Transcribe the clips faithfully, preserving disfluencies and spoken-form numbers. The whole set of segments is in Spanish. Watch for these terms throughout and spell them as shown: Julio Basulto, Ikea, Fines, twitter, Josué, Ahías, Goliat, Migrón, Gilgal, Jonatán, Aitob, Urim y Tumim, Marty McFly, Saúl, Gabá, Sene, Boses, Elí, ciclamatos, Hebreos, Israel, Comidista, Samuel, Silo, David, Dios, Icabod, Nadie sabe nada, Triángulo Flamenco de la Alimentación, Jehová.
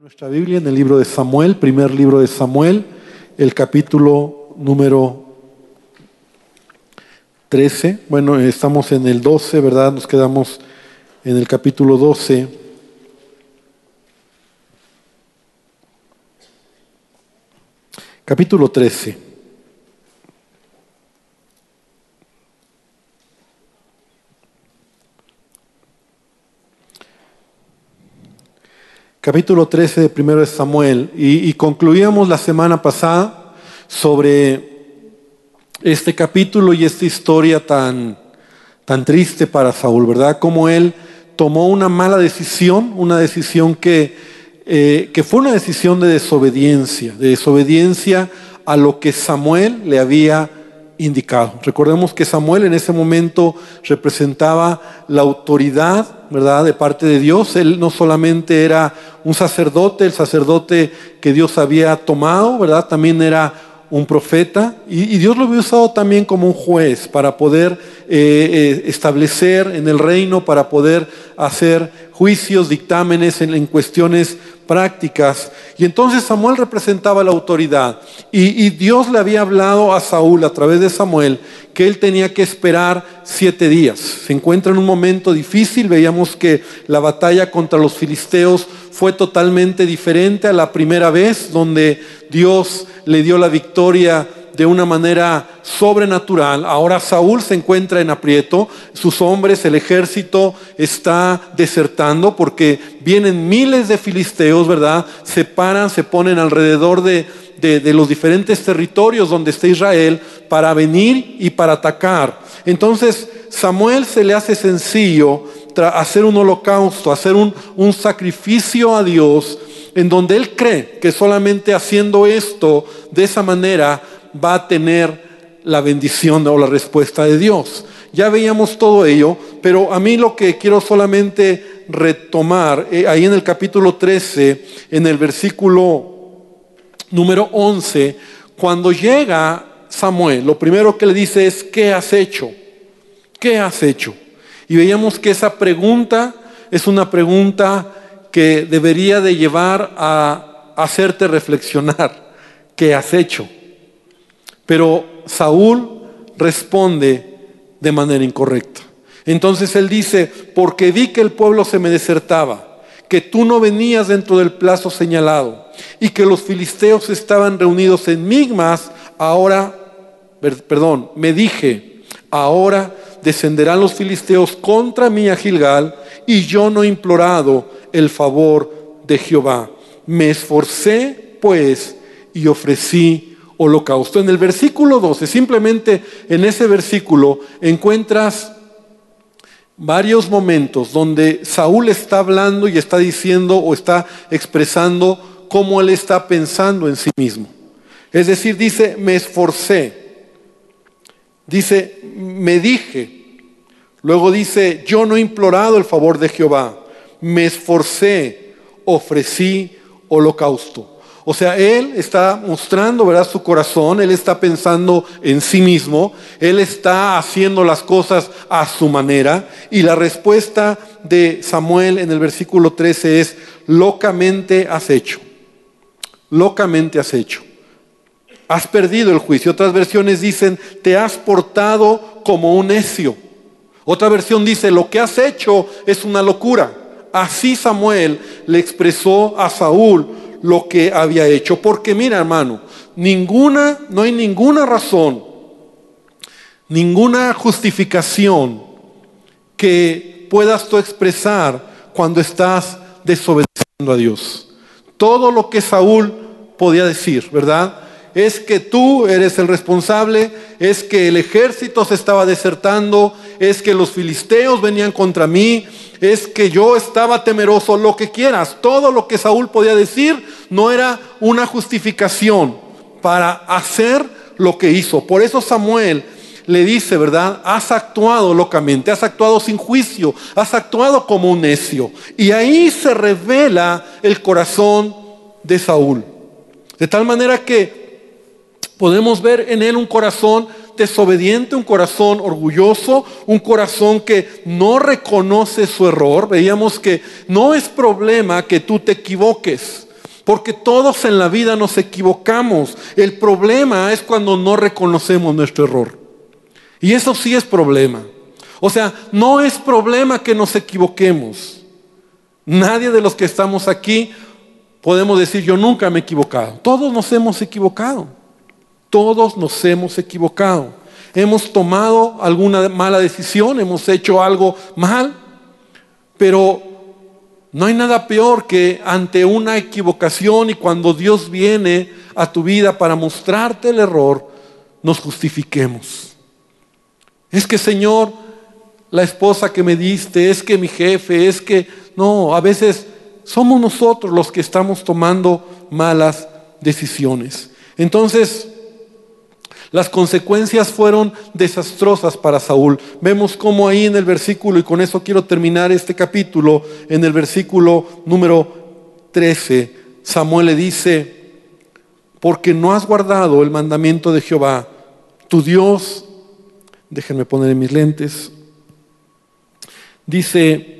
Nuestra Biblia en el libro de Samuel, primer libro de Samuel, el capítulo número trece. Bueno, estamos en el doce, ¿verdad? Nos quedamos en el capítulo doce. Capítulo trece. Capítulo trece de primero de Samuel. Y, y concluíamos la semana pasada sobre este capítulo y esta historia tan, tan triste para Saúl, ¿verdad? Cómo él tomó una mala decisión, una decisión que, eh, que fue una decisión de desobediencia, de desobediencia a lo que Samuel le había indicado. Recordemos que Samuel en ese momento representaba la autoridad, ¿verdad?, de parte de Dios. Él no solamente era un sacerdote, el sacerdote que Dios había tomado, ¿verdad?, también era un profeta. Y, y Dios lo había usado también como un juez para poder eh, eh, establecer en el reino, para poder hacer juicios, dictámenes en, en cuestiones prácticas. Y entonces Samuel representaba la autoridad. Y, y Dios le había hablado a Saúl a través de Samuel que él tenía que esperar siete días. Se encuentra en un momento difícil. Veíamos que la batalla contra los filisteos fue totalmente diferente a la primera vez, donde Dios le dio la victoria de una manera sobrenatural. Ahora Saúl se encuentra en aprieto, sus hombres, el ejército está desertando porque vienen miles de filisteos, ¿verdad? Se paran, se ponen alrededor de, de, de los diferentes territorios donde está Israel para venir y para atacar. Entonces Samuel se le hace sencillo hacer un holocausto, hacer un, un sacrificio a Dios, en donde él cree que solamente haciendo esto, de esa manera, va a tener la bendición o la respuesta de Dios. Ya veíamos todo ello, pero a mí lo que quiero solamente retomar, eh, ahí en el capítulo trece, en el versículo número once, cuando llega Samuel, lo primero que le dice es: ¿qué has hecho? ¿Qué has hecho? Y veíamos que esa pregunta es una pregunta que debería de llevar a hacerte reflexionar. ¿Qué has hecho? Pero Saúl responde de manera incorrecta. Entonces él dice: porque vi que el pueblo se me desertaba, que tú no venías dentro del plazo señalado y que los filisteos estaban reunidos en Migmas, ahora, perdón, me dije, ahora descenderán los filisteos contra mí a Gilgal, y yo no he implorado el favor de Jehová. Me esforcé, pues, y ofrecí holocausto. En el versículo doce, simplemente en ese versículo, encuentras varios momentos donde Saúl está hablando y está diciendo o está expresando cómo él está pensando en sí mismo. Es decir, dice: me esforcé. Dice: me dije. Luego dice: yo no he implorado el favor de Jehová. Me esforcé, ofrecí holocausto. O sea, él está mostrando, ¿verdad?, su corazón. Él está pensando en sí mismo. Él está haciendo las cosas a su manera. Y la respuesta de Samuel en el versículo trece es: locamente has hecho. Locamente has hecho. Has perdido el juicio. Otras versiones dicen: te has portado como un necio. Otra versión dice: lo que has hecho es una locura. Así Samuel le expresó a Saúl lo que había hecho. Porque mira, hermano, ninguna, no hay ninguna razón, ninguna justificación que puedas tú expresar cuando estás desobedeciendo a Dios. Todo lo que Saúl podía decir, ¿verdad?, es que tú eres el responsable, es que el ejército se estaba desertando, es que los filisteos venían contra mí, es que yo estaba temeroso, lo que quieras. Todo lo que Saúl podía decir no era una justificación para hacer lo que hizo. Por eso Samuel le dice, ¿verdad?, has actuado locamente, has actuado sin juicio, has actuado como un necio. Y ahí se revela el corazón de Saúl. De tal manera que podemos ver en él un corazón desobediente, un corazón orgulloso, un corazón que no reconoce su error. Veíamos que no es problema que tú te equivoques. Porque todos en la vida nos equivocamos. El problema es cuando no reconocemos nuestro error. Y eso sí es problema. O sea, no es problema que nos equivoquemos. Nadie de los que estamos aquí podemos decir yo nunca me he equivocado. Todos nos hemos equivocado. Todos nos hemos equivocado. Hemos tomado alguna mala decisión, hemos hecho algo mal. Pero no hay nada peor que ante una equivocación y cuando Dios viene a tu vida para mostrarte el error, nos justifiquemos. Es que Señor, la esposa que me diste, es que mi jefe, es que... No, a veces somos nosotros los que estamos tomando malas decisiones. Entonces, las consecuencias fueron desastrosas para Saúl. Vemos cómo ahí en el versículo, y con eso quiero terminar este capítulo, en el versículo número trece, Samuel le dice: porque no has guardado el mandamiento de Jehová, tu Dios. Déjenme poner en mis lentes. Dice: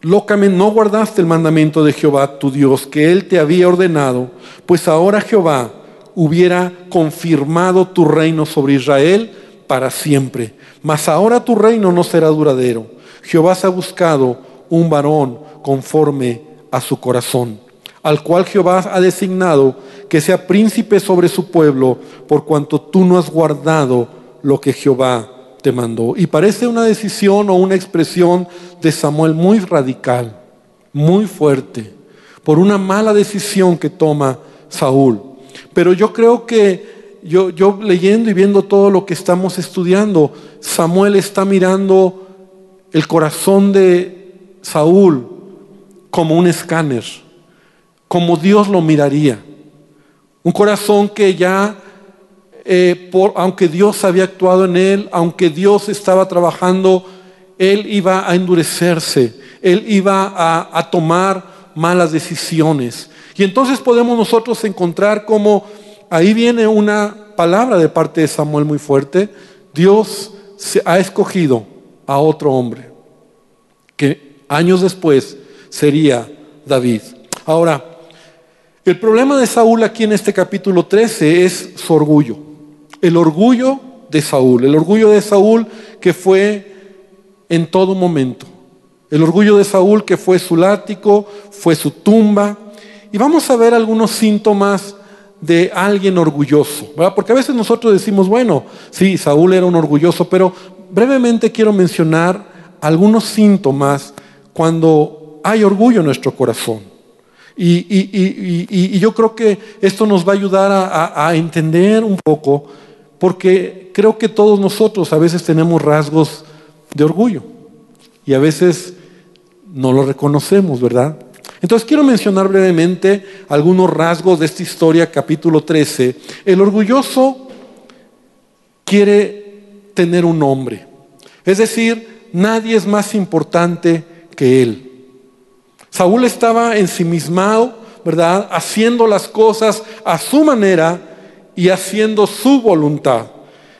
locamente no guardaste el mandamiento de Jehová, tu Dios, que él te había ordenado, pues ahora Jehová hubiera confirmado tu reino sobre Israel para siempre. Mas ahora tu reino no será duradero. Jehová se ha buscado un varón conforme a su corazón, al cual Jehová ha designado que sea príncipe sobre su pueblo, por cuanto tú no has guardado lo que Jehová te mandó. Y parece una decisión o una expresión de Samuel muy radical, muy fuerte, por una mala decisión que toma Saúl. Pero yo creo que yo, yo leyendo y viendo todo lo que estamos estudiando, Samuel está mirando el corazón de Saúl como un escáner, como Dios lo miraría. Un corazón que ya, eh, por, aunque Dios había actuado en él, aunque Dios estaba trabajando, él iba a endurecerse, él iba a, a tomar malas decisiones. Y entonces podemos nosotros encontrar cómo ahí viene una palabra de parte de Samuel muy fuerte. Dios se ha escogido a otro hombre que años después sería David. Ahora, el problema de Saúl aquí en este capítulo trece es su orgullo. El orgullo de Saúl. El orgullo de Saúl que fue en todo momento. El orgullo de Saúl que fue su látigo, fue su tumba. Y vamos a ver algunos síntomas de alguien orgulloso, ¿verdad? Porque a veces nosotros decimos, bueno, sí, Saúl era un orgulloso, pero brevemente quiero mencionar algunos síntomas cuando hay orgullo en nuestro corazón. Y, y, y, y, y yo creo que esto nos va a ayudar a, a, a entender un poco, porque creo que todos nosotros a veces tenemos rasgos de orgullo y a veces no lo reconocemos, ¿verdad? Entonces quiero mencionar brevemente algunos rasgos de esta historia, capítulo trece. El orgulloso quiere tener un nombre. Es decir, nadie es más importante que él. Saúl estaba ensimismado, ¿verdad? Haciendo las cosas a su manera y haciendo su voluntad.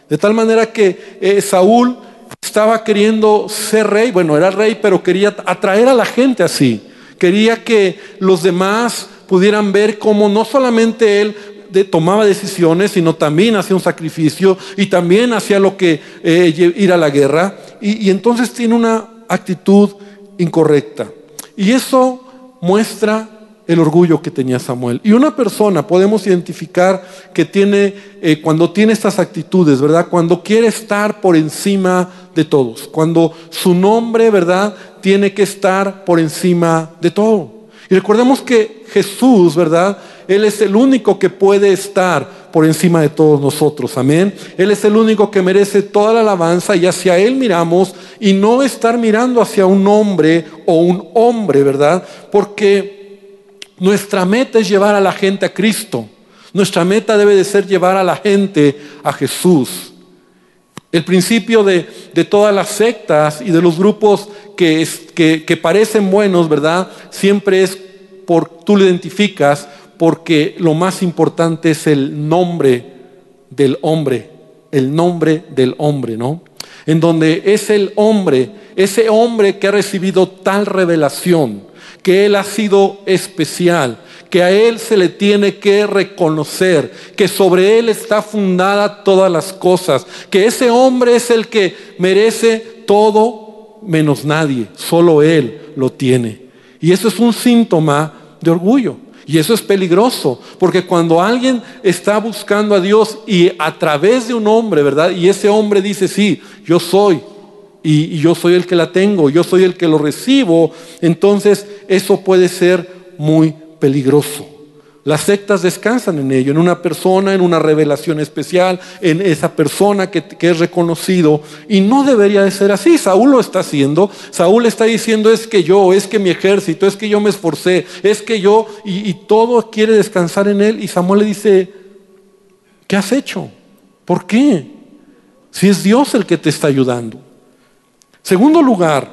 De tal manera que eh, Saúl estaba queriendo ser rey. Bueno, era rey, pero quería atraer a la gente así. Quería que los demás pudieran ver cómo no solamente él de, tomaba decisiones, sino también hacía un sacrificio y también hacía lo que eh, ir a la guerra. Y, y entonces tiene una actitud incorrecta. Y eso muestra el orgullo que tenía Samuel. Y una persona podemos identificar que tiene, eh, cuando tiene estas actitudes, ¿verdad? Cuando quiere estar por encima de todos. Cuando su nombre, ¿verdad?, tiene que estar por encima de todo. Y recordemos que Jesús, ¿verdad?, él es el único que puede estar por encima de todos nosotros. Amén. Él es el único que merece toda la alabanza y hacia él miramos y no estar mirando hacia un hombre o un hombre, ¿verdad? Porque nuestra meta es llevar a la gente a Cristo. Nuestra meta debe de ser llevar a la gente a Jesús. El principio de, de todas las sectas y de los grupos que, es, que, que parecen buenos, ¿verdad? Siempre es por tú lo identificas, porque lo más importante es el nombre del hombre, el nombre del hombre, ¿no? En donde es el hombre, ese hombre que ha recibido tal revelación, que él ha sido especial, que a Él se le tiene que reconocer, que sobre Él está fundada todas las cosas, que ese hombre es el que merece todo menos nadie, solo Él lo tiene. Y eso es un síntoma de orgullo. Y eso es peligroso, porque cuando alguien está buscando a Dios y a través de un hombre, ¿verdad? Y ese hombre dice, sí, yo soy, y, y yo soy el que la tengo, yo soy el que lo recibo, entonces eso puede ser muy peligroso. Las sectas descansan en ello, en una persona, en una revelación especial, en esa persona que, que es reconocido. Y no debería de ser así. Saúl lo está haciendo. Saúl está diciendo, es que yo, es que mi ejército, es que yo me esforcé, es que yo, y, y todo quiere descansar en él. Y Samuel le dice, ¿qué has hecho? ¿Por qué? Si es Dios el que te está ayudando. Segundo lugar,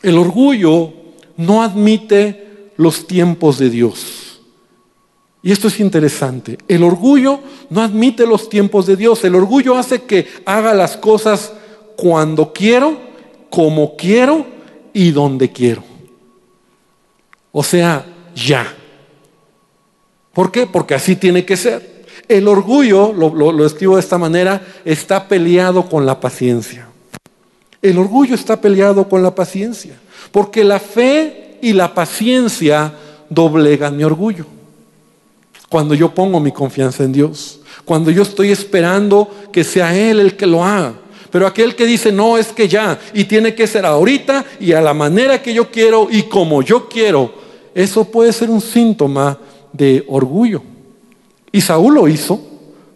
el orgullo no admite los tiempos de Dios. Y esto es interesante. El orgullo no admite los tiempos de Dios. El orgullo hace que haga las cosas cuando quiero, como quiero y donde quiero. O sea, ya. ¿Por qué? Porque así tiene que ser. El orgullo, lo, lo, lo escribo de esta manera, está peleado con la paciencia. El orgullo está peleado con la paciencia. Porque la fe y la paciencia doblegan mi orgullo. Cuando yo pongo mi confianza en Dios, cuando yo estoy esperando que sea Él el que lo haga. Pero aquel que dice, no, es que ya, y tiene que ser ahorita, y a la manera que yo quiero, y como yo quiero, eso puede ser un síntoma de orgullo. Y Saúl lo hizo,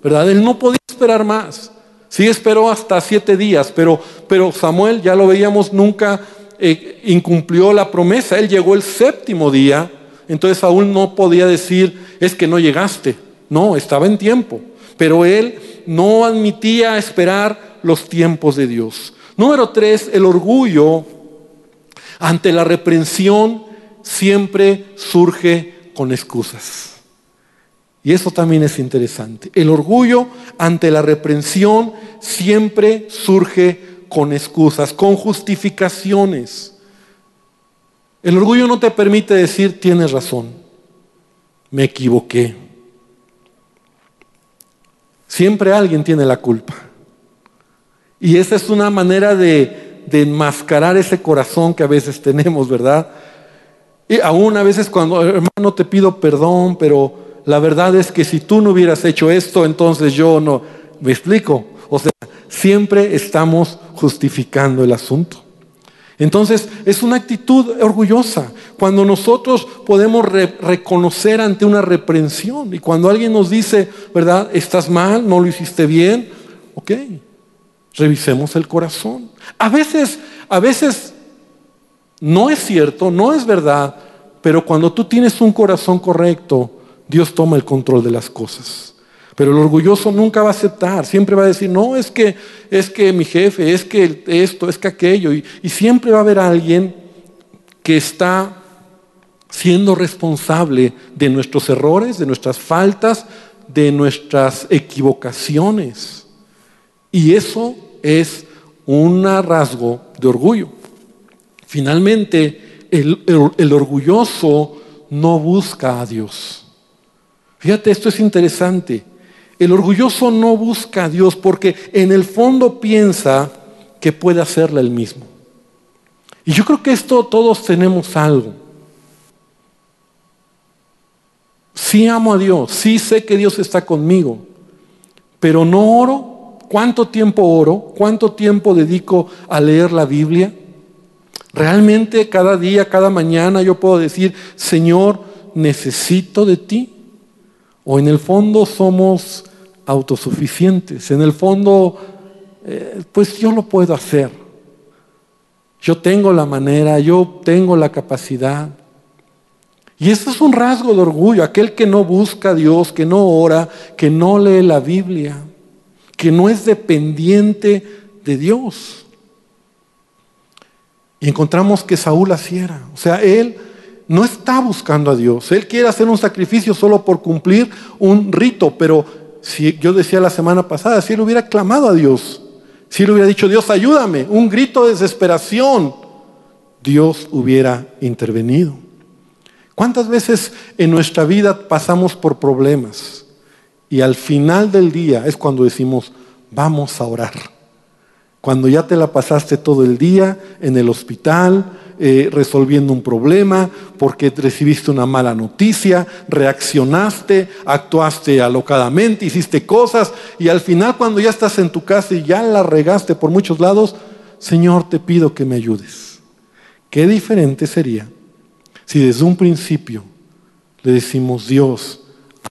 ¿verdad? Él no podía esperar más. Sí esperó hasta siete días, pero, pero Samuel, ya lo veíamos, nunca eh, incumplió la promesa. Él llegó el séptimo día. Entonces Saúl no podía decir, es que no llegaste. No, estaba en tiempo. Pero él no admitía esperar los tiempos de Dios. Número tres, el orgullo ante la reprensión siempre surge con excusas. Y eso también es interesante. El orgullo ante la reprensión siempre surge con excusas, con justificaciones. El orgullo no te permite decir, tienes razón, me equivoqué. Siempre alguien tiene la culpa. Y esa es una manera de, de enmascarar ese corazón que a veces tenemos, ¿verdad? Y aún a veces cuando, hermano, te pido perdón, pero la verdad es que si tú no hubieras hecho esto, entonces yo no. ¿Me explico? O sea, siempre estamos justificando el asunto. Entonces, es una actitud orgullosa. Cuando nosotros podemos re- reconocer ante una reprensión y cuando alguien nos dice, ¿verdad? Estás mal, no lo hiciste bien. Ok, revisemos el corazón. A veces, a veces no es cierto, no es verdad, pero cuando tú tienes un corazón correcto, Dios toma el control de las cosas. Pero el orgulloso nunca va a aceptar, siempre va a decir, no, es que, es que mi jefe, es que esto, es que aquello. Y, y siempre va a haber alguien que está siendo responsable de nuestros errores, de nuestras faltas, de nuestras equivocaciones. Y eso es un rasgo de orgullo. Finalmente, el, el, el orgulloso no busca a Dios. Fíjate, esto es interesante. El orgulloso no busca a Dios porque en el fondo piensa que puede hacerla él mismo. Y yo creo que esto todos tenemos algo. Sí amo a Dios, sí sé que Dios está conmigo, pero no oro. ¿Cuánto tiempo oro? ¿Cuánto tiempo dedico a leer la Biblia? Realmente cada día, cada mañana yo puedo decir, Señor, necesito de ti. O en el fondo somos autosuficientes. En el fondo, eh, pues yo lo puedo hacer. Yo tengo la manera, yo tengo la capacidad. Y eso es un rasgo de orgullo. Aquel que no busca a Dios, que no ora, que no lee la Biblia, que no es dependiente de Dios. Y encontramos que Saúl así era. O sea, él no está buscando a Dios. Él quiere hacer un sacrificio solo por cumplir un rito. Pero si yo decía la semana pasada, si él hubiera clamado a Dios, si él hubiera dicho, Dios, ayúdame, un grito de desesperación, Dios hubiera intervenido. ¿Cuántas veces en nuestra vida pasamos por problemas? Y al final del día es cuando decimos, vamos a orar. Cuando ya te la pasaste todo el día en el hospital, eh, resolviendo un problema, porque recibiste una mala noticia, reaccionaste, actuaste alocadamente, hiciste cosas, y al final cuando ya estás en tu casa y ya la regaste por muchos lados, Señor, te pido que me ayudes. Qué diferente sería si desde un principio le decimos, Dios,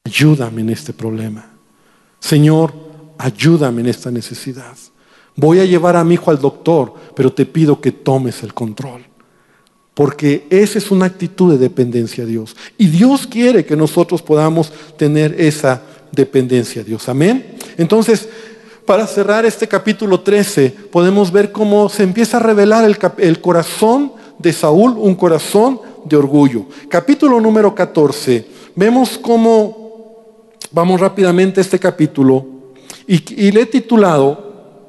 ayúdame en este problema. Señor, ayúdame en esta necesidad. Voy a llevar a mi hijo al doctor, pero te pido que tomes el control. Porque esa es una actitud de dependencia a Dios. Y Dios quiere que nosotros podamos tener esa dependencia a Dios. Amén. Entonces, para cerrar este capítulo trece, podemos ver cómo se empieza a revelar el, el corazón de Saúl, un corazón de orgullo. Capítulo número catorce. Vemos cómo, vamos rápidamente a este capítulo, y, y le he titulado,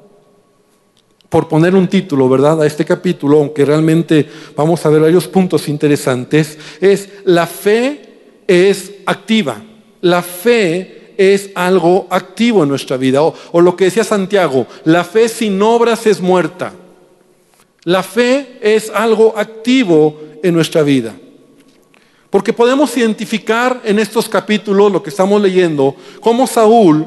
por poner un título, ¿verdad?, a este capítulo, aunque realmente vamos a ver varios puntos interesantes, es la fe es activa. La fe es algo activo en nuestra vida. O, o lo que decía Santiago, la fe sin obras es muerta. La fe es algo activo en nuestra vida. Porque podemos identificar en estos capítulos, lo que estamos leyendo, cómo Saúl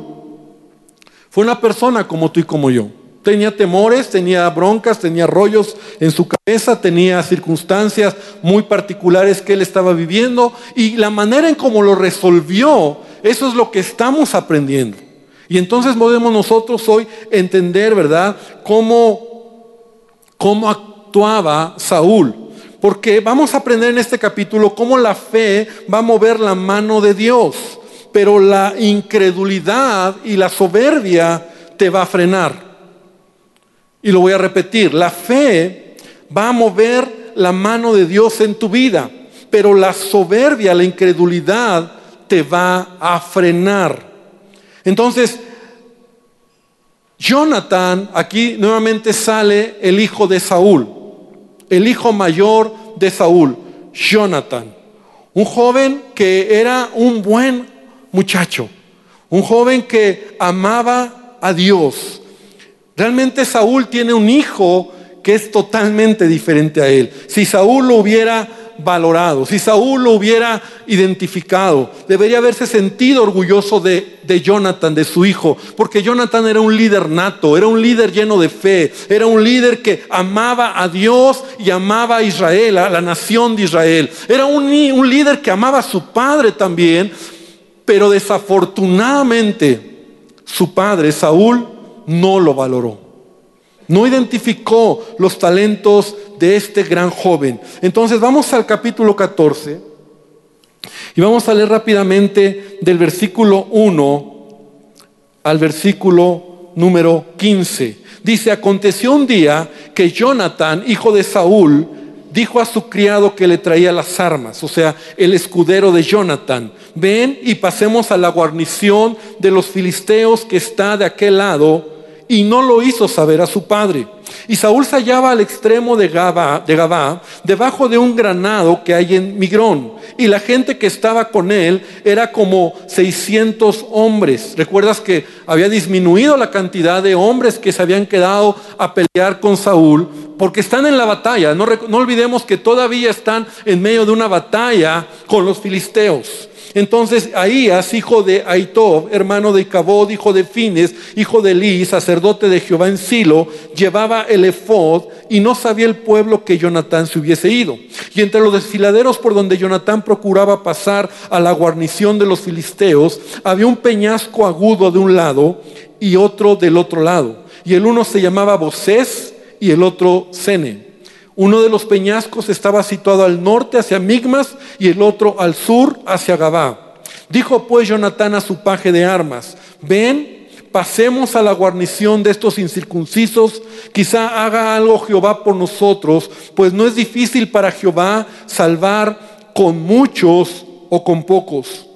fue una persona como tú y como yo. Tenía temores, tenía broncas, tenía rollos en su cabeza, tenía circunstancias muy particulares que él estaba viviendo, y la manera en cómo lo resolvió, eso es lo que estamos aprendiendo. Y entonces podemos nosotros hoy entender, ¿verdad?, cómo, cómo actuaba Saúl. Porque vamos a aprender en este capítulo cómo la fe va a mover la mano de Dios, pero la incredulidad y la soberbia te va a frenar. Y lo voy a repetir, la fe va a mover la mano de Dios en tu vida, pero la soberbia, la incredulidad te va a frenar. Entonces, Jonatán, aquí nuevamente sale el hijo de Saúl, el hijo mayor de Saúl, Jonatán, un joven que era un buen muchacho, un joven que amaba a Dios. Realmente Saúl tiene un hijo que es totalmente diferente a él. Si Saúl lo hubiera valorado, si Saúl lo hubiera identificado, debería haberse sentido orgulloso de, de Jonatán, de su hijo, porque Jonatán era un líder nato, era un líder lleno de fe, era un líder que amaba a Dios y amaba a Israel, a la nación de Israel. Era un, un líder que amaba a su padre también, pero desafortunadamente su padre, Saúl, no lo valoró, no identificó los talentos de este gran joven. Entonces vamos al capítulo catorce y vamos a leer rápidamente del versículo uno al versículo número quince. Dice, aconteció un día que Jonatán, hijo de Saúl, dijo a su criado que le traía las armas, o sea, el escudero de Jonatán, ven y pasemos a la guarnición de los filisteos que está de aquel lado. Y no lo hizo saber a su padre. Y Saúl se hallaba al extremo de Gabá, de Gabá, debajo de un granado que hay en Migrón. Y la gente que estaba con él era como seiscientos hombres. ¿Recuerdas que había disminuido la cantidad de hombres que se habían quedado a pelear con Saúl? Porque están en la batalla. No, no olvidemos que todavía están en medio de una batalla con los filisteos. Entonces Ahías, hijo de Aitob, hermano de Icabod, hijo de Fines, hijo de Elí, sacerdote de Jehová en Silo, llevaba el efod, y no sabía el pueblo que Jonatán se hubiese ido. Y entre los desfiladeros por donde Jonatán procuraba pasar a la guarnición de los filisteos, había un peñasco agudo de un lado y otro del otro lado. Y el uno se llamaba Boses y el otro Sene. Uno de los peñascos estaba situado al norte hacia Migmas y el otro al sur hacia Gabá. Dijo pues Jonatán a su paje de armas, ven, pasemos a la guarnición de estos incircuncisos, quizá haga algo Jehová por nosotros, pues no es difícil para Jehová salvar con muchos o con pocos.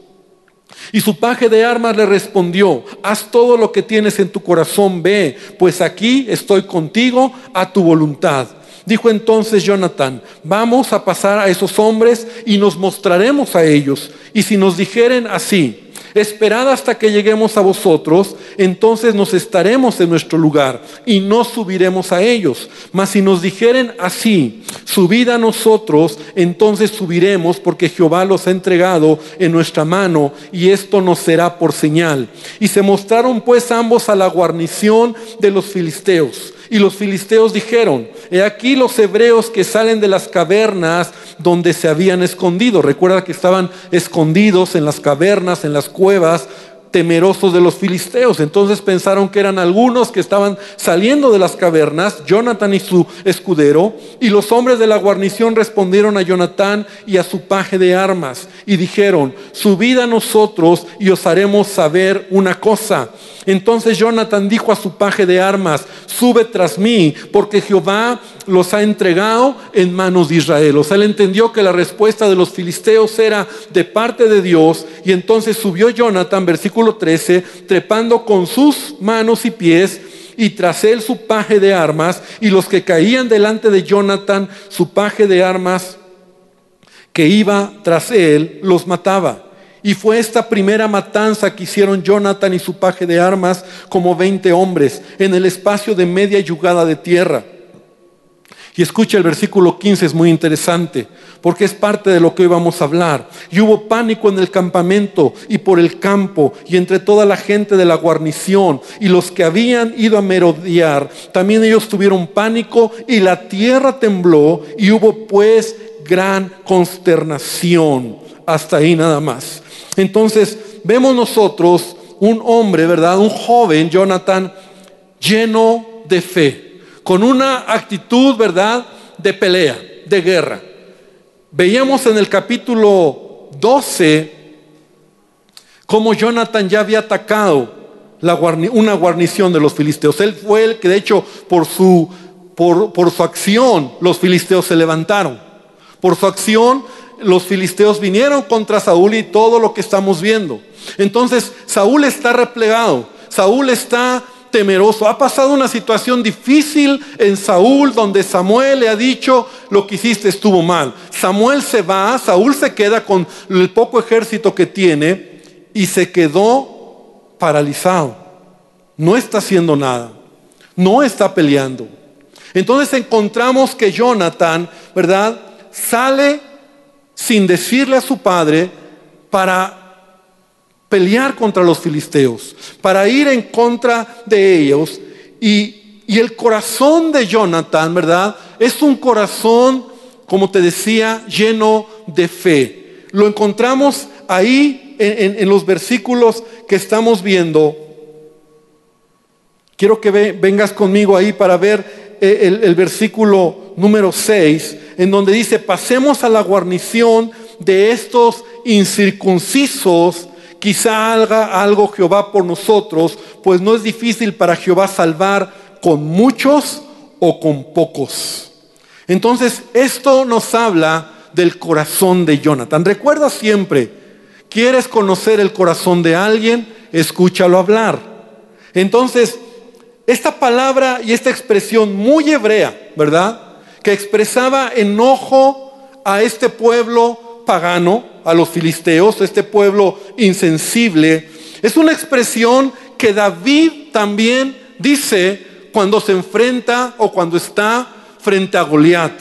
Y su paje de armas le respondió, haz todo lo que tienes en tu corazón, ve, pues aquí estoy contigo a tu voluntad. Dijo entonces Jonatán: vamos a pasar a esos hombres y nos mostraremos a ellos. Y si nos dijeren así: esperad hasta que lleguemos a vosotros, entonces nos estaremos en nuestro lugar y no subiremos a ellos. Mas si nos dijeren así: subid a nosotros, entonces subiremos, porque Jehová los ha entregado en nuestra mano, y esto nos será por señal. Y se mostraron pues ambos a la guarnición de los filisteos. Y los filisteos dijeron: he aquí los hebreos que salen de las cavernas donde se habían escondido. Recuerda que estaban escondidos en las cavernas, en las cuevas, temerosos de los filisteos. Entonces pensaron que eran algunos que estaban saliendo de las cavernas, Jonatán y su escudero. Y los hombres de la guarnición respondieron a Jonatán y a su paje de armas y dijeron: subid a nosotros y os haremos saber una cosa. Entonces Jonatán dijo a su paje de armas: sube tras mí, porque Jehová los ha entregado en manos de Israel. O sea, él entendió que la respuesta de los filisteos era de parte de Dios. Y entonces subió Jonatán, versículo trece, trepando con sus manos y pies, y tras él su paje de armas, y los que caían delante de Jonatán, su paje de armas que iba tras él, los mataba. Y fue esta primera matanza que hicieron Jonatán y su paje de armas, como veinte hombres, en el espacio de media yugada de tierra. Y escucha el versículo quince, es muy interesante, porque es parte de lo que hoy vamos a hablar. Y hubo pánico en el campamento y por el campo, y entre toda la gente de la guarnición, y los que habían ido a merodear, también ellos tuvieron pánico, y la tierra tembló, y hubo pues gran consternación. Hasta ahí nada más. Entonces vemos nosotros un hombre, ¿verdad? Un joven, Jonatán, lleno de fe, con una actitud, ¿verdad?, de pelea, de guerra. Veíamos en el capítulo doce cómo Jonatán ya había atacado la guarni- una guarnición de los filisteos. Él fue el que, de hecho, por su, por, por su acción, los filisteos se levantaron. Por su acción, los filisteos vinieron contra Saúl, y todo lo que estamos viendo. Entonces, Saúl está replegado. Saúl está temeroso. Ha pasado una situación difícil en Saúl, donde Samuel le ha dicho: lo que hiciste estuvo mal. Samuel se va, Saúl se queda con el poco ejército que tiene y se quedó paralizado. No está haciendo nada, no está peleando. Entonces encontramos que Jonatán, ¿verdad?, sale sin decirle a su padre para pelear contra los filisteos, para ir en contra de ellos. Y, y el corazón de Jonatán, ¿verdad?, es un corazón, como te decía, lleno de fe. Lo encontramos ahí en, en, en los versículos que estamos viendo. Quiero que ve, vengas conmigo ahí para ver el, el versículo número seis, en donde dice: pasemos a la guarnición de estos incircuncisos, quizá haga algo Jehová por nosotros, pues no es difícil para Jehová salvar con muchos o con pocos. Entonces, esto nos habla del corazón de Jonatán. Recuerda siempre: ¿quieres conocer el corazón de alguien? Escúchalo hablar. Entonces, esta palabra y esta expresión muy hebrea, ¿verdad?, que expresaba enojo a este pueblo pagano, a los filisteos, este pueblo insensible, es una expresión que David también dice cuando se enfrenta o cuando está frente a Goliat.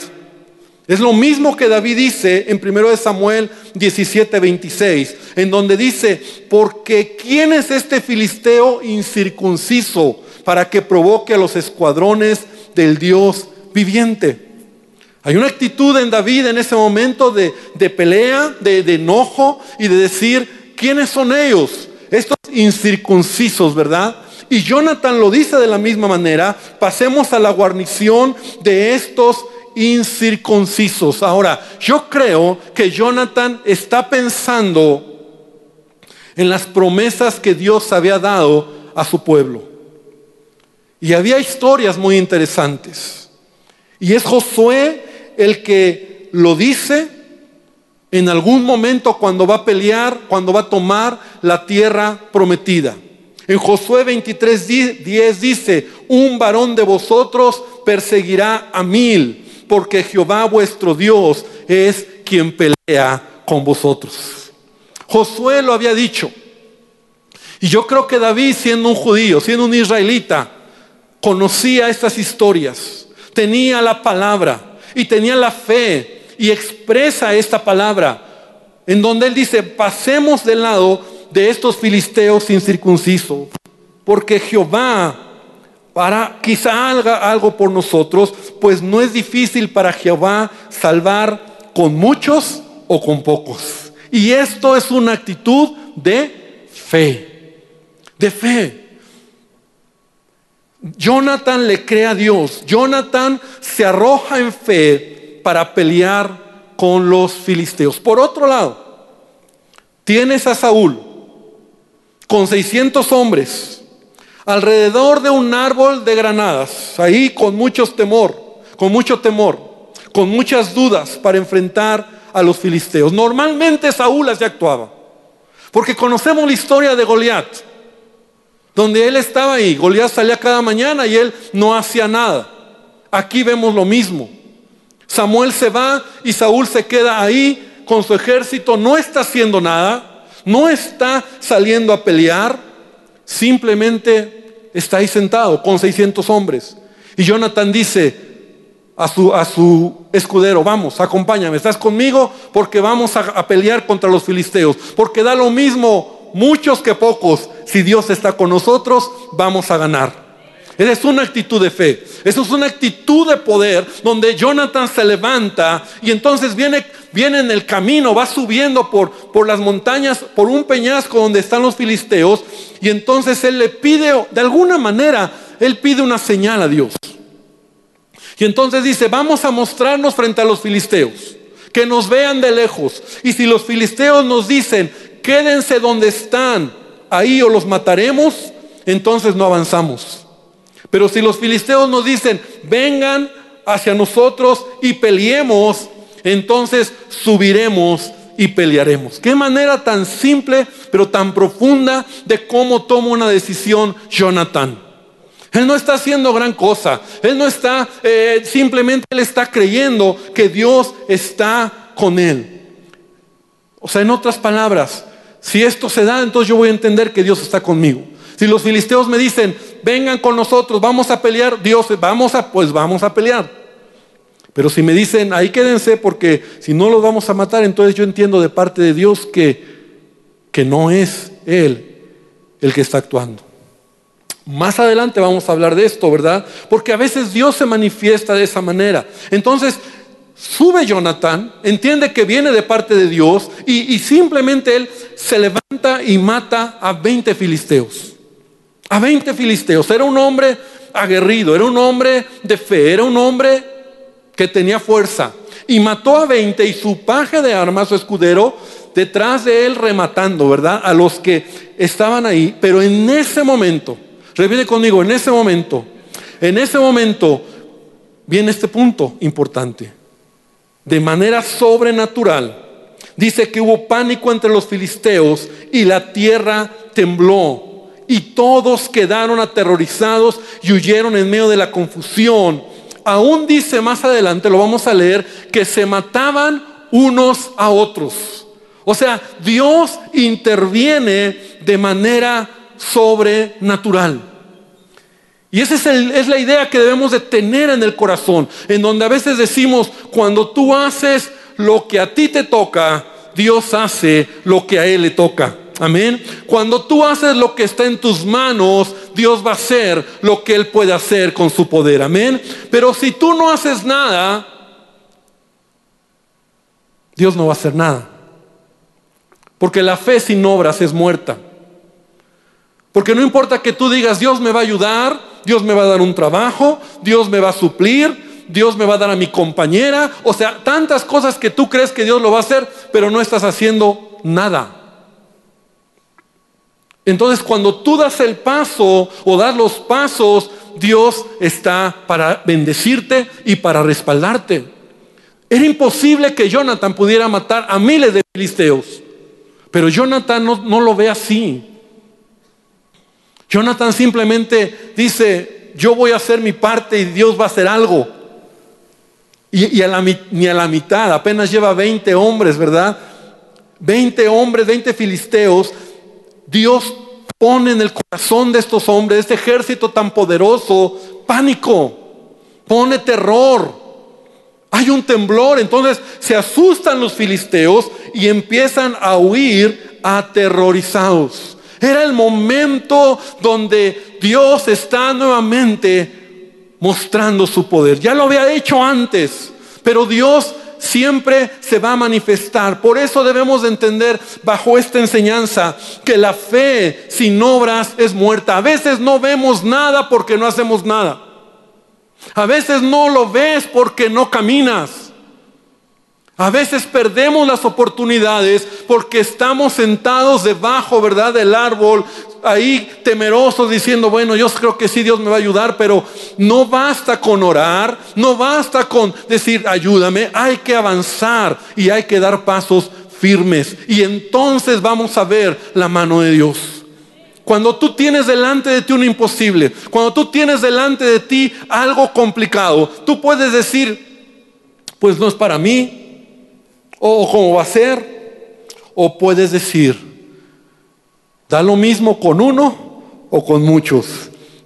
Es lo mismo que David dice en primero de Samuel diecisiete, veintiséis, en donde dice: porque ¿quién es este filisteo incircunciso para que provoque a los escuadrones del Dios viviente? Hay una actitud en David en ese momento de, de pelea, de, de enojo, y de decir: ¿quiénes son ellos? Estos incircuncisos, ¿verdad? Y Jonatán lo dice de la misma manera: pasemos a la guarnición de estos incircuncisos. Ahora, yo creo que Jonatán está pensando en las promesas que Dios había dado a su pueblo. Y había historias muy interesantes. Y es Josué el que lo dice en algún momento cuando va a pelear, cuando va a tomar la tierra prometida. En Josué veintitrés, diez dice: un varón de vosotros perseguirá a mil, porque Jehová vuestro Dios es quien pelea con vosotros. Josué lo había dicho. Y yo creo que David, siendo un judío, siendo un israelita, conocía estas historias, tenía la palabra y tenía la fe, y expresa esta palabra en donde él dice: pasemos del lado de estos filisteos incircuncisos, porque Jehová para, quizá haga algo por nosotros, pues no es difícil para Jehová salvar con muchos o con pocos. Y esto es una actitud de fe, de fe. Jonatán le cree a Dios. Jonatán se arroja en fe para pelear con los filisteos. Por otro lado, tienes a Saúl con seiscientos hombres alrededor de un árbol de granadas, ahí con mucho temor, con mucho temor, con muchas dudas para enfrentar a los filisteos. Normalmente Saúl así actuaba, porque conocemos la historia de Goliat, donde él estaba ahí. Goliat salía cada mañana y él no hacía nada. Aquí vemos lo mismo. Samuel se va y Saúl se queda ahí con su ejército. No está haciendo nada, no está saliendo a pelear, simplemente está ahí sentado con seiscientos hombres. Y Jonatán dice a su, a su escudero: vamos, acompáñame, estás conmigo, porque vamos a, a pelear contra los filisteos, porque da lo mismo muchos que pocos, si Dios está con nosotros vamos a ganar. Esa es una actitud de fe. Esa es una actitud de poder, donde Jonatán se levanta y entonces viene, viene en el camino, va subiendo por, por las montañas, por un peñasco donde están los filisteos, y entonces él le pide, de alguna manera, él pide una señal a Dios. Y entonces dice: vamos a mostrarnos frente a los filisteos, que nos vean de lejos. Y si los filisteos nos dicen: quédense donde están, ahí o los mataremos, entonces no avanzamos. Pero si los filisteos nos dicen: vengan hacia nosotros y peleemos, entonces subiremos y pelearemos. Qué manera tan simple, pero tan profunda, de cómo toma una decisión Jonatán. Él no está haciendo gran cosa. Él no está, eh, simplemente él está creyendo que Dios está con él. O sea, en otras palabras, si esto se da, entonces yo voy a entender que Dios está conmigo. Si los filisteos me dicen: vengan con nosotros, vamos a pelear, Dios, vamos a, pues vamos a pelear. Pero si me dicen: ahí quédense, porque si no los vamos a matar, entonces yo entiendo de parte de Dios que, que no es Él el que está actuando. Más adelante vamos a hablar de esto, ¿verdad? Porque a veces Dios se manifiesta de esa manera. Entonces sube Jonatán, entiende que viene de parte de Dios, y, y simplemente él se levanta y mata a veinte filisteos. A veinte filisteos. Era un hombre aguerrido, era un hombre de fe, era un hombre que tenía fuerza. Y mató a veinte, y su paje de armas, su escudero, detrás de él rematando, ¿verdad?, a los que estaban ahí. Pero en ese momento, repite conmigo, en ese momento, en ese momento, viene este punto importante. De manera sobrenatural, dice que hubo pánico entre los filisteos y la tierra tembló. Y todos quedaron aterrorizados y huyeron en medio de la confusión. Aún dice más adelante, lo vamos a leer, que se mataban unos a otros. O sea, Dios interviene de manera sobrenatural. Y esa es, el, es la idea que debemos de tener en el corazón, en donde a veces decimos: cuando tú haces lo que a ti te toca, Dios hace lo que a Él le toca. Amén. Cuando tú haces lo que está en tus manos, Dios va a hacer lo que Él puede hacer con su poder. Amén. Pero si tú no haces nada, Dios no va a hacer nada. Porque la fe sin obras es muerta. Porque no importa que tú digas: Dios me va a ayudar, Dios me va a dar un trabajo, Dios me va a suplir, Dios me va a dar a mi compañera. O sea, tantas cosas que tú crees que Dios lo va a hacer, pero no estás haciendo nada. Entonces, cuando tú das el paso o das los pasos, Dios está para bendecirte y para respaldarte. Era imposible que Jonatán pudiera matar a miles de filisteos, pero Jonatán no, no lo ve así. Jonatán simplemente dice: yo voy a hacer mi parte y Dios va a hacer algo. Y, y a la, ni a la mitad, apenas lleva veinte hombres, ¿verdad? veinte hombres, veinte filisteos. Dios pone en el corazón de estos hombres, este ejército tan poderoso, pánico, pone terror. Hay un temblor, entonces se asustan los filisteos y empiezan a huir aterrorizados. Era el momento donde Dios está nuevamente mostrando su poder. Ya lo había hecho antes, pero Dios siempre se va a manifestar. Por eso debemos de entender bajo esta enseñanza que la fe sin obras es muerta. A veces no vemos nada porque no hacemos nada. A veces no lo ves porque no caminas. A veces perdemos las oportunidades porque estamos sentados debajo, ¿verdad?, del árbol, ahí temerosos diciendo, bueno, yo creo que sí, Dios me va a ayudar, pero no basta con orar, no basta con decir, ayúdame, hay que avanzar y hay que dar pasos firmes. Y entonces vamos a ver la mano de Dios. Cuando tú tienes delante de ti un imposible, cuando tú tienes delante de ti algo complicado, tú puedes decir, pues no es para mí, o cómo va a ser, o puedes decir, da lo mismo con uno o con muchos.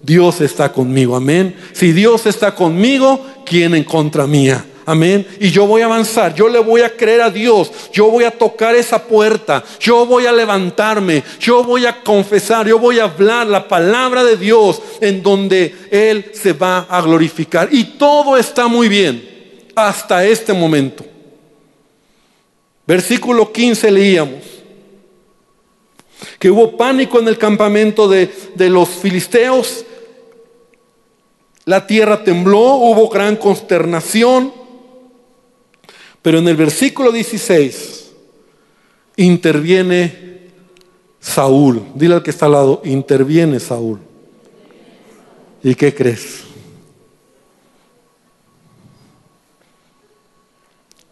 Dios está conmigo, amén. Si Dios está conmigo, ¿quién en contra mía? Amén. Y yo voy a avanzar, yo le voy a creer a Dios, yo voy a tocar esa puerta, yo voy a levantarme, yo voy a confesar, yo voy a hablar la palabra de Dios en donde Él se va a glorificar. Y todo está muy bien hasta este momento. Versículo quince leíamos que hubo pánico en el campamento de, de los filisteos, la tierra tembló, hubo gran consternación. Pero en el versículo dieciséis interviene Saúl. Dile al que está al lado, interviene Saúl. ¿Y qué crees?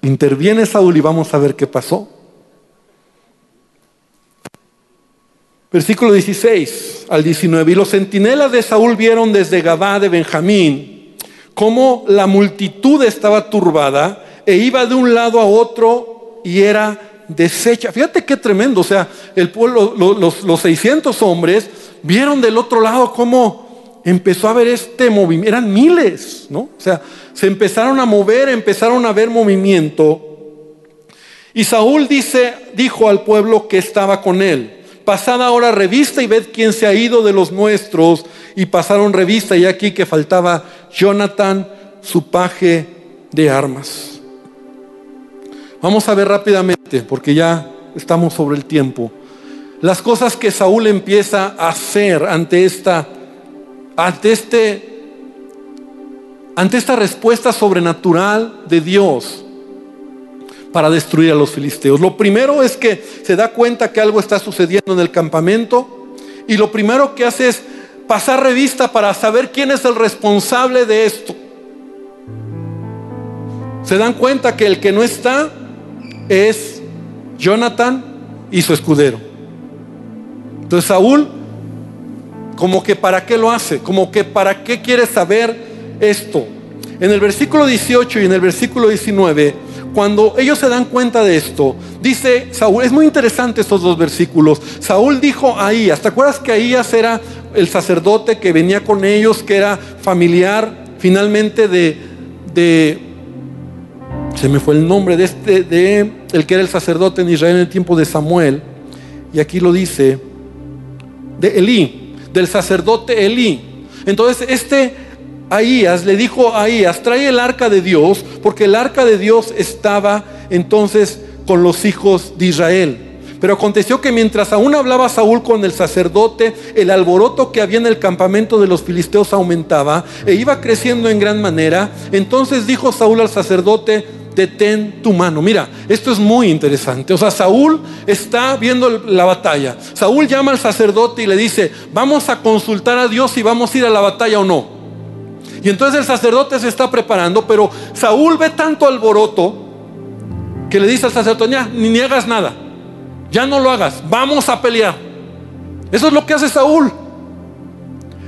Interviene Saúl y vamos a ver qué pasó. Versículo dieciséis al diecinueve. Y los centinelas de Saúl vieron desde Gabá de Benjamín cómo la multitud estaba turbada e iba de un lado a otro y era deshecha. Fíjate qué tremendo. O sea, el pueblo, lo, los, los seiscientos hombres vieron del otro lado cómo empezó a haber este movimiento. Eran miles, ¿no? O sea, se empezaron a mover, empezaron a ver movimiento. Y Saúl dice, dijo al pueblo que estaba con él, pasad ahora revista y ved quién se ha ido de los nuestros. Y pasaron revista y aquí que faltaba Jonatán, su paje de armas. Vamos a ver rápidamente, porque ya estamos sobre el tiempo, las cosas que Saúl empieza a hacer ante esta, ante este, ante esta respuesta sobrenatural de Dios para destruir a los filisteos. Lo primero es que se da cuenta que algo está sucediendo en el campamento y lo primero que hace es pasar revista para saber quién es el responsable de esto. Se dan cuenta que el que no está es Jonatán y su escudero. Entonces Saúl, como que para qué lo hace, como que para qué quiere saber esto. En el versículo dieciocho y en el versículo diecinueve, cuando ellos se dan cuenta de esto, dice Saúl, es muy interesante estos dos versículos. Saúl dijo a Ahías, ¿te acuerdas que Ahías era el sacerdote que venía con ellos, que era familiar finalmente de, de se me fue el nombre de este, de el que era el sacerdote en Israel en el tiempo de Samuel, y aquí lo dice, de Elí, del sacerdote Elí? Entonces este Ahías le dijo a Ahías, trae el arca de Dios, porque el arca de Dios estaba entonces con los hijos de Israel. Pero aconteció que mientras aún hablaba Saúl con el sacerdote, el alboroto que había en el campamento de los filisteos aumentaba e iba creciendo en gran manera. Entonces dijo Saúl al sacerdote, detén tu mano. Mira, esto es muy interesante. O sea, Saúl está viendo la batalla. Saúl llama al sacerdote y le dice, vamos a consultar a Dios si vamos a ir a la batalla o no. Y entonces el sacerdote se está preparando, pero Saúl ve tanto alboroto que le dice al sacerdote, ni, ni hagas nada. Ya no lo hagas, vamos a pelear. Eso es lo que hace Saúl.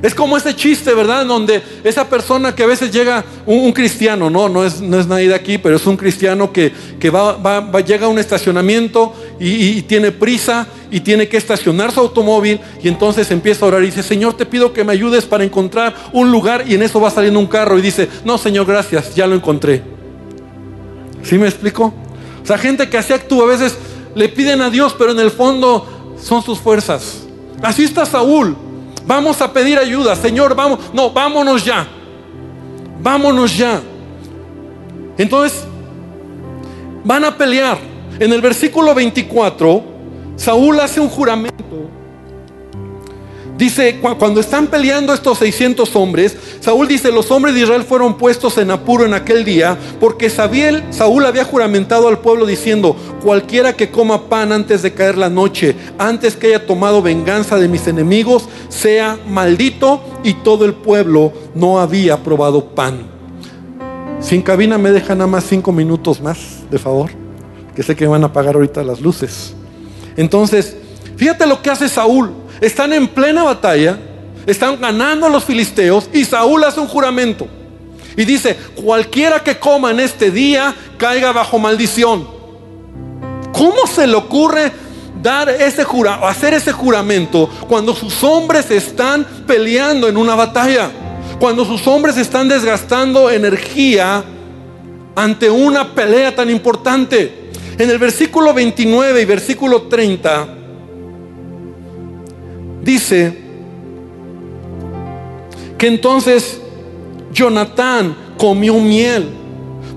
Es como ese chiste, ¿verdad? En donde esa persona que a veces llega, un, un cristiano, no, no es, no es nadie de aquí, pero es un cristiano que, que va, va, va, llega a un estacionamiento y, y, y tiene prisa y tiene que estacionar su automóvil, y entonces empieza a orar y dice: Señor, te pido que me ayudes para encontrar un lugar, y en eso va saliendo un carro y dice: no, Señor, gracias, ya lo encontré. ¿Sí me explico? O sea, gente que así actúa, a veces le piden a Dios, pero en el fondo son sus fuerzas. Así está Saúl. Vamos a pedir ayuda, Señor, vamos. No, vámonos ya. Vámonos ya. Entonces, van a pelear. En el versículo veinticuatro, Saúl hace un juramento. Dice, cuando están peleando estos seiscientos hombres, Saúl dice: los hombres de Israel fueron puestos en apuro en aquel día, porque Sabiel, Saúl había juramentado al pueblo diciendo: cualquiera que coma pan antes de caer la noche, antes que haya tomado venganza de mis enemigos, sea maldito. Y todo el pueblo no había probado pan. Si en cabina me dejan nada más cinco minutos más, de favor, que sé que van a apagar ahorita las luces. Entonces, fíjate lo que hace Saúl. Están en plena batalla, están ganando a los filisteos, y Saúl hace un juramento y dice: cualquiera que coma en este día caiga bajo maldición. ¿Cómo se le ocurre dar ese jura, hacer ese juramento cuando sus hombres están peleando en una batalla, cuando sus hombres están desgastando energía ante una pelea tan importante? En el versículo veintinueve y versículo treinta dice que entonces Jonatán comió miel,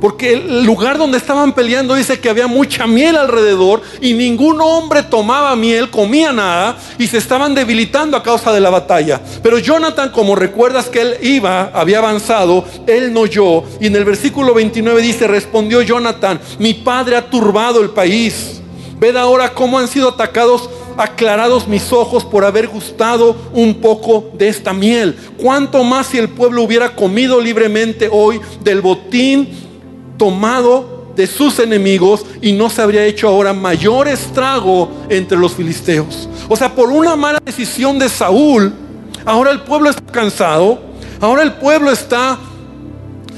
porque el lugar donde estaban peleando dice que había mucha miel alrededor, y ningún hombre tomaba miel, comía nada, y se estaban debilitando a causa de la batalla. Pero Jonatán, como recuerdas que él iba, había avanzado, él no oyó. Y en el versículo veintinueve dice: respondió Jonatán: mi padre ha turbado el país. Ved ahora cómo han sido atacados, aclarados mis ojos por haber gustado un poco de esta miel. Cuánto más si el pueblo hubiera comido libremente hoy del botín tomado de sus enemigos, y no se habría hecho ahora mayor estrago entre los filisteos. O sea, por una mala decisión de Saúl, ahora el pueblo está cansado, ahora el pueblo está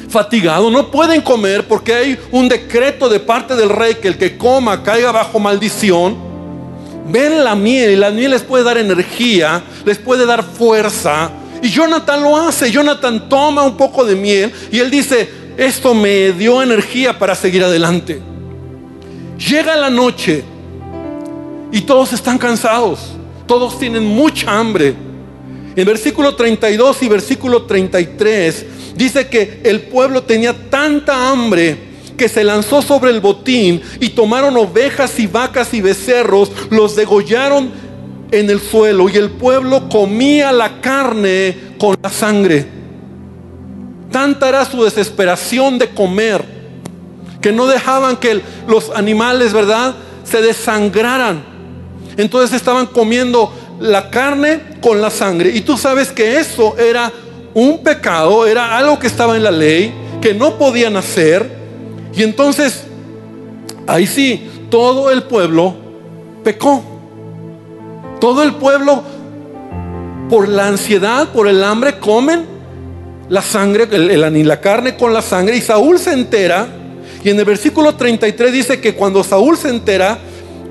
fatigado, no pueden comer porque hay un decreto de parte del rey que el que coma caiga bajo maldición. Ven la miel, y la miel les puede dar energía, les puede dar fuerza. Y Jonatán lo hace. Jonatán toma un poco de miel y él dice: esto me dio energía para seguir adelante. Llega la noche y todos están cansados, todos tienen mucha hambre. En versículo treinta y dos y versículo treinta y tres dice que el pueblo tenía tanta hambre que se lanzó sobre el botín, y tomaron ovejas y vacas y becerros, los degollaron en el suelo, y el pueblo comía la carne con la sangre. Tanta era su desesperación de comer, que no dejaban que los animales, ¿verdad?, se desangraran. Entonces estaban comiendo la carne con la sangre. Y tú sabes que eso era un pecado, era algo que estaba en la ley, que no podían hacer. Y entonces, ahí sí, todo el pueblo pecó. Todo el pueblo, por la ansiedad, por el hambre, comen la sangre, el, el, la carne con la sangre. Y Saúl se entera, y en el versículo treinta y tres dice que cuando Saúl se entera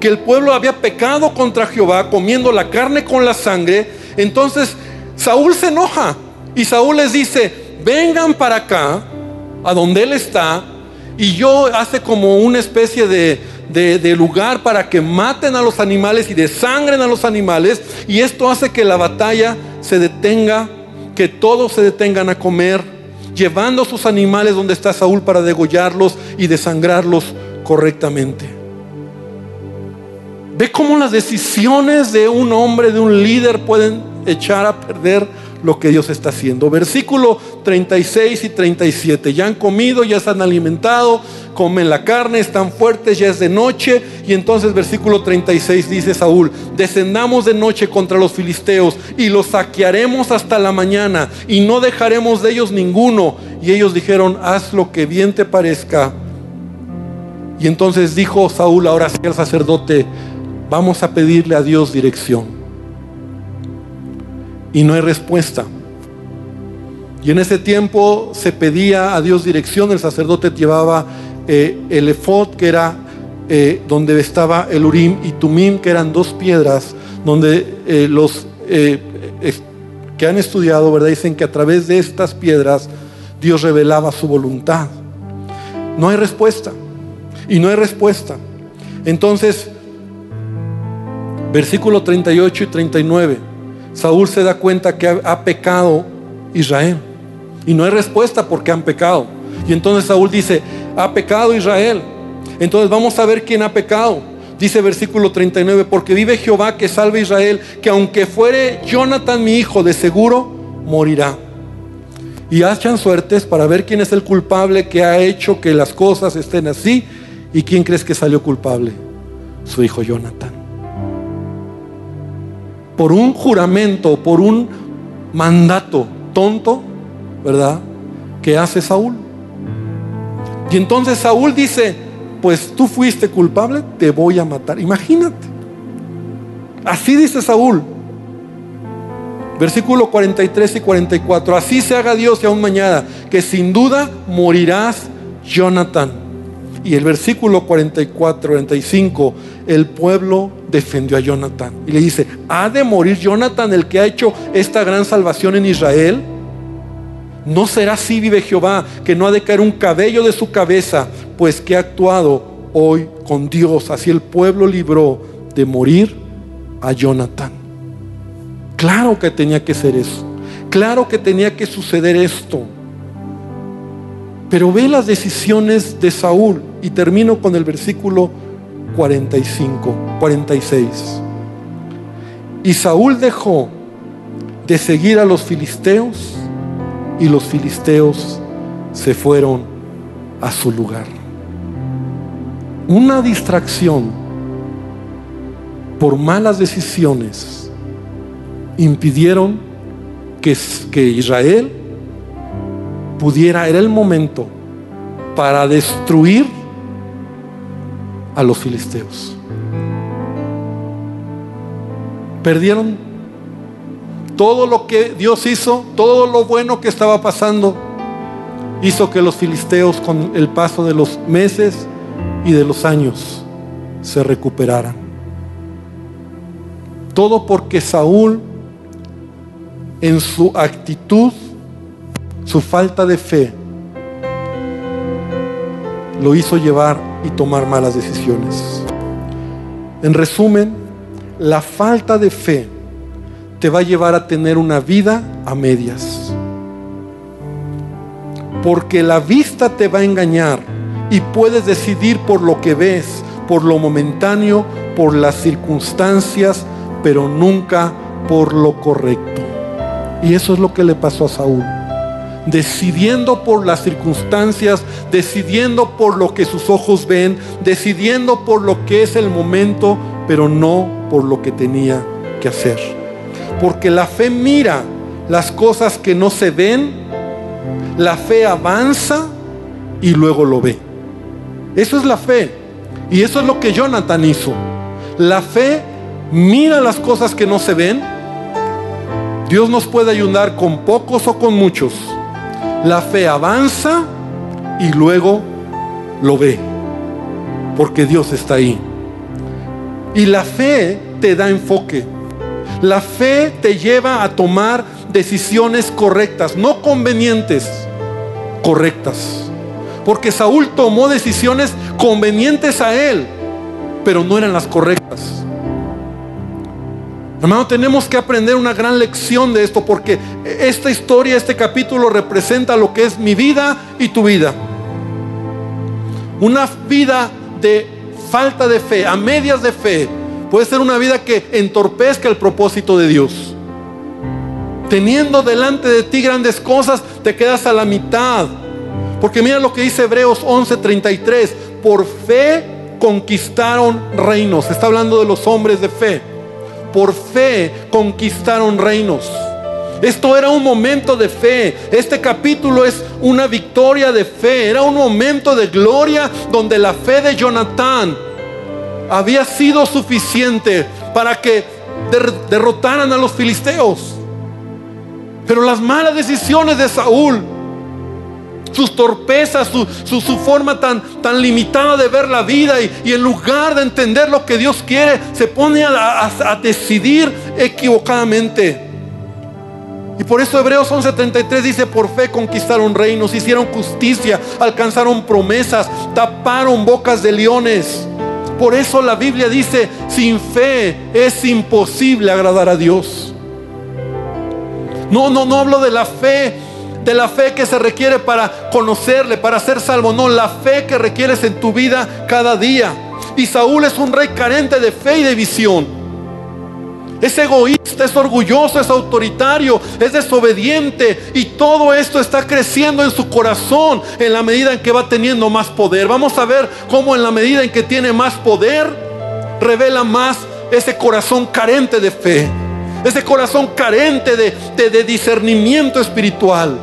que el pueblo había pecado contra Jehová, comiendo la carne con la sangre, entonces Saúl se enoja. Y Saúl les dice: vengan para acá, a donde él está, y yo hace como una especie de, de, de lugar para que maten a los animales y desangren a los animales. Y esto hace que la batalla se detenga, que todos se detengan a comer, llevando sus animales donde está Saúl para degollarlos y desangrarlos correctamente. Ve cómo las decisiones de un hombre, de un líder, pueden echar a perder lo que Dios está haciendo. Versículo treinta y seis y treinta y siete. Ya han comido, ya se han alimentado, comen la carne, están fuertes, ya es de noche. Y entonces versículo treinta y seis dice Saúl: descendamos de noche contra los filisteos y los saquearemos hasta la mañana, y no dejaremos de ellos ninguno. Y ellos dijeron: haz lo que bien te parezca. Y entonces dijo Saúl ahora sí al sacerdote: vamos a pedirle a Dios dirección. Y no hay respuesta. Y en ese tiempo se pedía a Dios dirección. El sacerdote llevaba eh, el efod, que era eh, donde estaba el Urim y Tumim, que eran dos piedras, donde eh, los eh, eh, que han estudiado, ¿verdad?, dicen que a través de estas piedras Dios revelaba su voluntad. No hay respuesta. Y no hay respuesta. Entonces, versículo treinta y ocho y treinta y nueve, Saúl se da cuenta que ha, ha pecado Israel. Y no hay respuesta porque han pecado. Y entonces Saúl dice, ha pecado Israel. Entonces vamos a ver quién ha pecado. Dice versículo treinta y nueve, porque vive Jehová que salve a Israel, que aunque fuere Jonatán mi hijo, de seguro morirá. Y echan suertes para ver quién es el culpable que ha hecho que las cosas estén así. ¿Y quién crees que salió culpable? Su hijo Jonatán. Por un juramento, por un mandato tonto, ¿verdad?, que hace Saúl. Y entonces Saúl dice, pues tú fuiste culpable, te voy a matar. Imagínate. Así dice Saúl. Versículo cuarenta y tres y cuarenta y cuatro. Así se haga Dios y aún mañana, que sin duda morirás, Jonatán. Y el versículo cuarenta y cuatro, cuarenta y cinco, el pueblo defendió a Jonatán y le dice, ¿ha de morir Jonatán, el que ha hecho esta gran salvación en Israel? No será así, vive Jehová, que no ha de caer un cabello de su cabeza, pues que ha actuado hoy con Dios. Así el pueblo libró de morir a Jonatán. Claro que tenía que ser eso. Claro que tenía que suceder esto. Pero ve las decisiones de Saúl. Y termino con el versículo cuarenta y cinco, cuarenta y seis. Y Saúl dejó de seguir a los filisteos, y los filisteos se fueron a su lugar. Una distracción por malas decisiones impidieron que, que Israel pudiera, era el momento para destruir a los filisteos. Perdieron todo lo que Dios hizo, todo lo bueno que estaba pasando, hizo que los filisteos, con el paso de los meses y de los años, se recuperaran. Todo porque Saúl, en su actitud, su falta de fe, lo hizo llevar y tomar malas decisiones. En resumen, la falta de fe te va a llevar a tener una vida a medias, porque la vista te va a engañar y puedes decidir por lo que ves, por lo momentáneo, por las circunstancias, pero nunca por lo correcto. Y eso es lo que le pasó a Saúl. Decidiendo por las circunstancias, decidiendo por lo que sus ojos ven, decidiendo por lo que es el momento, pero no por lo que tenía que hacer. Porque la fe mira las cosas que no se ven, la fe avanza y luego lo ve. Eso es la fe. Y eso es lo que Jonatán hizo. La fe mira las cosas que no se ven. Dios nos puede ayudar con pocos o con muchos. La fe avanza y luego lo ve, porque Dios está ahí. Y la fe te da enfoque. La fe te lleva a tomar decisiones correctas, no convenientes, correctas. Porque Saúl tomó decisiones convenientes a él, pero no eran las correctas. Hermano, tenemos que aprender una gran lección de esto, porque esta historia, este capítulo representa lo que es mi vida y tu vida. Una vida de falta de fe, a medias de fe, puede ser una vida que entorpezca el propósito de Dios. Teniendo delante de ti grandes cosas, te quedas a la mitad. Porque mira lo que dice Hebreos once treinta y tres, por fe conquistaron reinos. Está hablando de los hombres de fe. Por fe conquistaron reinos. Esto era un momento de fe. Este capítulo es una victoria de fe. Era un momento de gloria donde la fe de Jonatán había sido suficiente para que der- derrotaran a los filisteos. Pero las malas decisiones de Saúl, sus torpezas, su, su, su forma tan, tan limitada de ver la vida, y, y en lugar de entender lo que Dios quiere, se pone a, a, a decidir equivocadamente. Y por eso Hebreos once treinta y tres dice: por fe conquistaron reinos, hicieron justicia, alcanzaron promesas, taparon bocas de leones. Por eso la Biblia dice: sin fe es imposible agradar a Dios. No, no, no hablo de la fe, de la fe que se requiere para conocerle, para ser salvo. No, la fe que requieres en tu vida cada día. Y Saúl es un rey carente de fe y de visión. Es egoísta, es orgulloso, es autoritario, es desobediente, y todo esto está creciendo en su corazón en la medida en que va teniendo más poder. Vamos a ver cómo en la medida en que tiene más poder, revela más ese corazón carente de fe, ese corazón carente de, de, de discernimiento espiritual.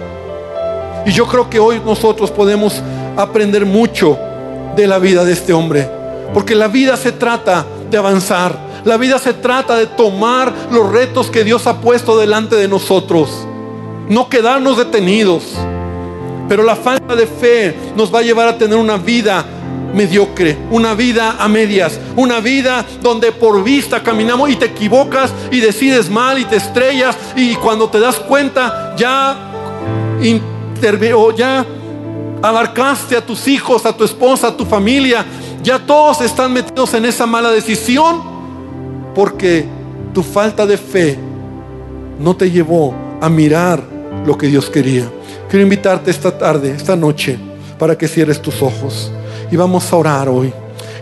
Y yo creo que hoy nosotros podemos aprender mucho de la vida de este hombre, porque la vida se trata de avanzar. La vida se trata de tomar los retos que Dios ha puesto delante de nosotros, no quedarnos detenidos. Pero la falta de fe nos va a llevar a tener una vida mediocre, una vida a medias, una vida donde por vista caminamos, y te equivocas y decides mal y te estrellas, y cuando te das cuenta ya interveo, ya abarcaste a tus hijos, a tu esposa, a tu familia. Ya todos están metidos en esa mala decisión, porque tu falta de fe no te llevó a mirar lo que Dios quería. Quiero invitarte esta tarde, esta noche, para que cierres tus ojos. Y vamos a orar hoy.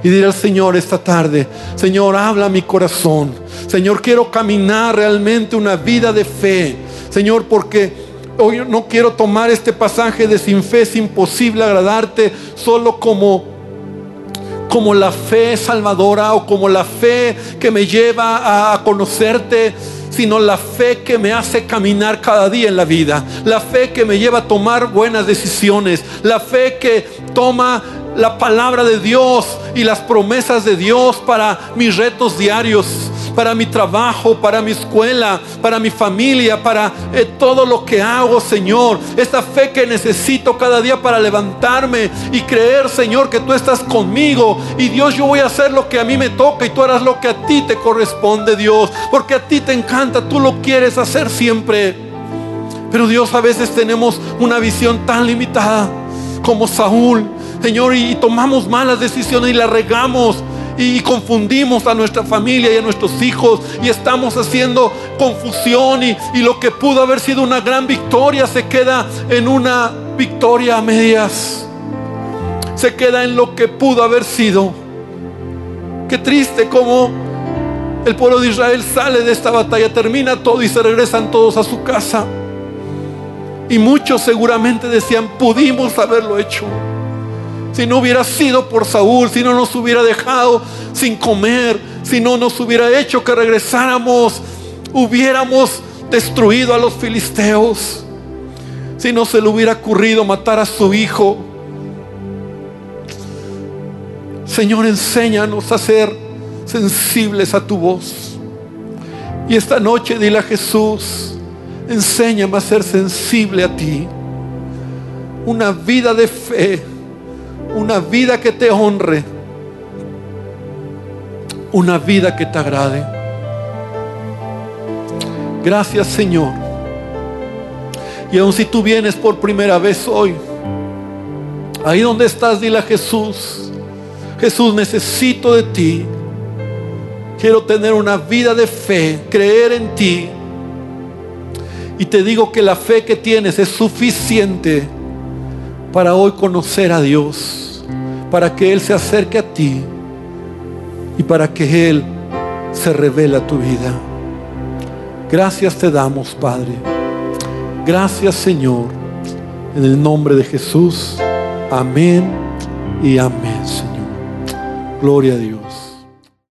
Y diré al Señor esta tarde: Señor, habla a mi corazón. Señor, quiero caminar realmente una vida de fe. Señor, porque hoy no quiero tomar este pasaje de sin fe es imposible agradarte solo como... como la fe salvadora, o como la fe que me lleva a conocerte, sino la fe que me hace caminar cada día en la vida, la fe que me lleva a tomar buenas decisiones, la fe que toma la palabra de Dios y las promesas de Dios para mis retos diarios, para mi trabajo, para mi escuela, para mi familia, para eh, todo lo que hago, Señor. Esta fe que necesito cada día para levantarme y creer, Señor, que tú estás conmigo. Y Dios, yo voy a hacer lo que a mí me toca, y tú harás lo que a ti te corresponde, Dios, porque a ti te encanta, tú lo quieres hacer siempre. Pero Dios, a veces tenemos una visión tan limitada como Saúl, Señor, y, y tomamos malas decisiones y las regamos. Y confundimos a nuestra familia y a nuestros hijos, y estamos haciendo confusión, y, y lo que pudo haber sido una gran victoria se queda en una victoria a medias. Se queda en lo que pudo haber sido. Qué triste como el pueblo de Israel sale de esta batalla, termina todo y se regresan todos a su casa. Y muchos seguramente decían: pudimos haberlo hecho. Si no hubiera sido por Saúl, si no nos hubiera dejado sin comer, si no nos hubiera hecho que regresáramos, hubiéramos destruido a los filisteos. Si no se le hubiera ocurrido matar a su hijo. Señor, enséñanos a ser sensibles a tu voz. Y esta noche dile a Jesús: enséñame a ser sensible a ti. Una vida de fe, una vida que te honre, una vida que te agrade. Gracias, Señor. Y aun si tú vienes por primera vez hoy, ahí donde estás, dile a Jesús: Jesús, necesito de ti. Quiero tener una vida de fe, creer en ti. Y te digo que la fe que tienes es suficiente para hoy conocer a Dios, para que Él se acerque a ti y para que Él se revele a tu vida. Gracias te damos, Padre. Gracias, Señor, en el nombre de Jesús. Amén y amén, Señor. Gloria a Dios.